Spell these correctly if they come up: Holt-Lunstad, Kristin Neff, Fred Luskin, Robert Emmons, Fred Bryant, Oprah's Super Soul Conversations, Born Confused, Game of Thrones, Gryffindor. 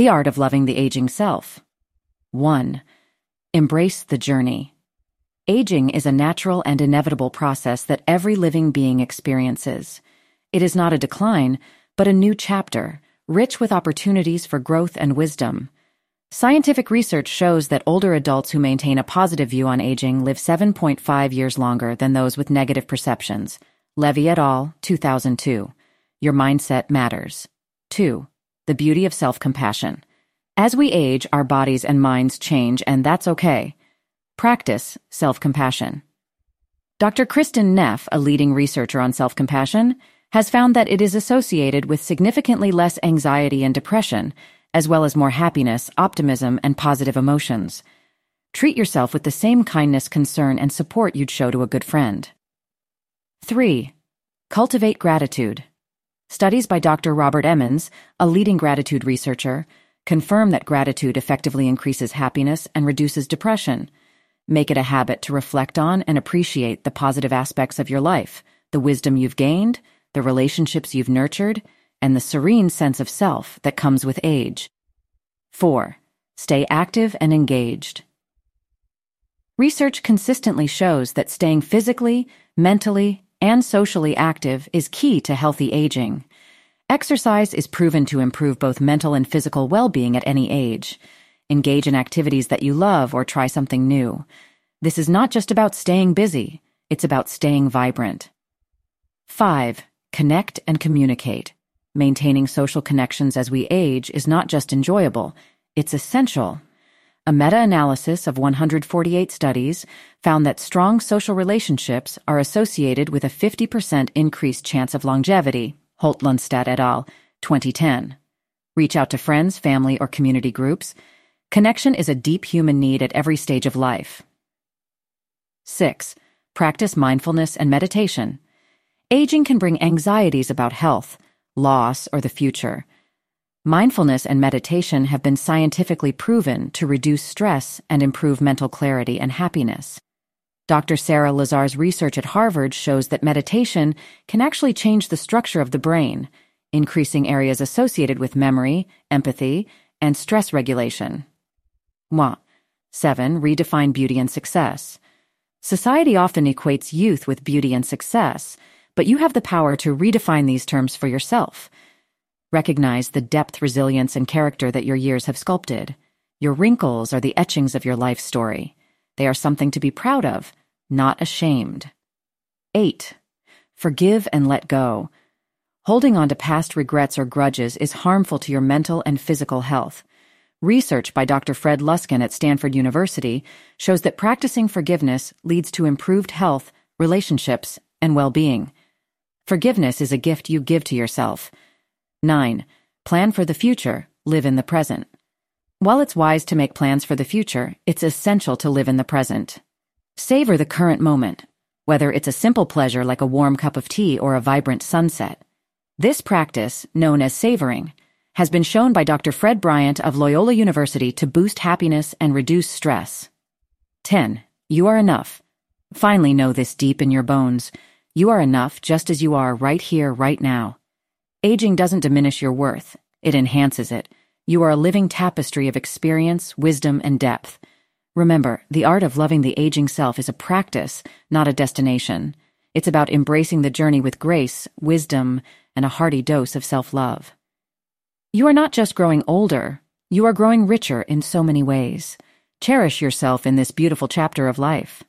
The Art of Loving the Aging Self. 1. Embrace the journey. Aging is a natural and inevitable process that every living being experiences. It is not a decline, but a new chapter, rich with opportunities for growth and wisdom. Scientific research shows that older adults who maintain a positive view on aging live 7.5 years longer than those with negative perceptions. Levy et al., 2002. Your mindset matters. 2. The beauty of self-compassion. As we age, our bodies and minds change, and that's okay. Practice self-compassion. Dr. Kristin Neff, a leading researcher on self-compassion, has found that it is associated with significantly less anxiety and depression, as well as more happiness, optimism, and positive emotions. Treat yourself with the same kindness, concern, and support you'd show to a good friend. 3. Cultivate gratitude. Studies by Dr. Robert Emmons, a leading gratitude researcher, confirm that gratitude effectively increases happiness and reduces depression. Make it a habit to reflect on and appreciate the positive aspects of your life, the wisdom you've gained, the relationships you've nurtured, and the serene sense of self that comes with age. 4. Stay active and engaged. Research consistently shows that staying physically, mentally, and socially active is key to healthy aging. Exercise is proven to improve both mental and physical well-being at any age. Engage in activities that you love or try something new. This is not just about staying busy, it's about staying vibrant. 5. Connect and communicate. Maintaining social connections as we age is not just enjoyable, it's essential. A meta-analysis of 148 studies found that strong social relationships are associated with a 50% increased chance of longevity, Holt-Lunstad et al., 2010. Reach out to friends, family, or community groups. Connection is a deep human need at every stage of life. 6. Practice mindfulness and meditation. Aging can bring anxieties about health, loss, or the future. Mindfulness and meditation have been scientifically proven to reduce stress and improve mental clarity and happiness. Dr. Sarah Lazar's research at Harvard shows that meditation can actually change the structure of the brain, increasing areas associated with memory, empathy, and stress regulation. 7. Redefine beauty and success. Society often equates youth with beauty and success, but you have the power to redefine these terms for yourself. Recognize the depth, resilience, and character that your years have sculpted. Your wrinkles are the etchings of your life story. They are something to be proud of, not ashamed. 8. Forgive and let go. Holding on to past regrets or grudges is harmful to your mental and physical health. Research by Dr. Fred Luskin at Stanford University shows that practicing forgiveness leads to improved health, relationships, and well-being. Forgiveness is a gift you give to yourself. 9. Plan for the future, live in the present. While it's wise to make plans for the future, it's essential to live in the present. Savor the current moment, whether it's a simple pleasure like a warm cup of tea or a vibrant sunset. This practice, known as savoring, has been shown by Dr. Fred Bryant of Loyola University to boost happiness and reduce stress. 10. You are enough. Finally, know this deep in your bones. You are enough just as you are right here, right now. Aging doesn't diminish your worth. It enhances it. You are a living tapestry of experience, wisdom, and depth. Remember, the art of loving the aging self is a practice, not a destination. It's about embracing the journey with grace, wisdom, and a hearty dose of self-love. You are not just growing older. You are growing richer in so many ways. Cherish yourself in this beautiful chapter of life.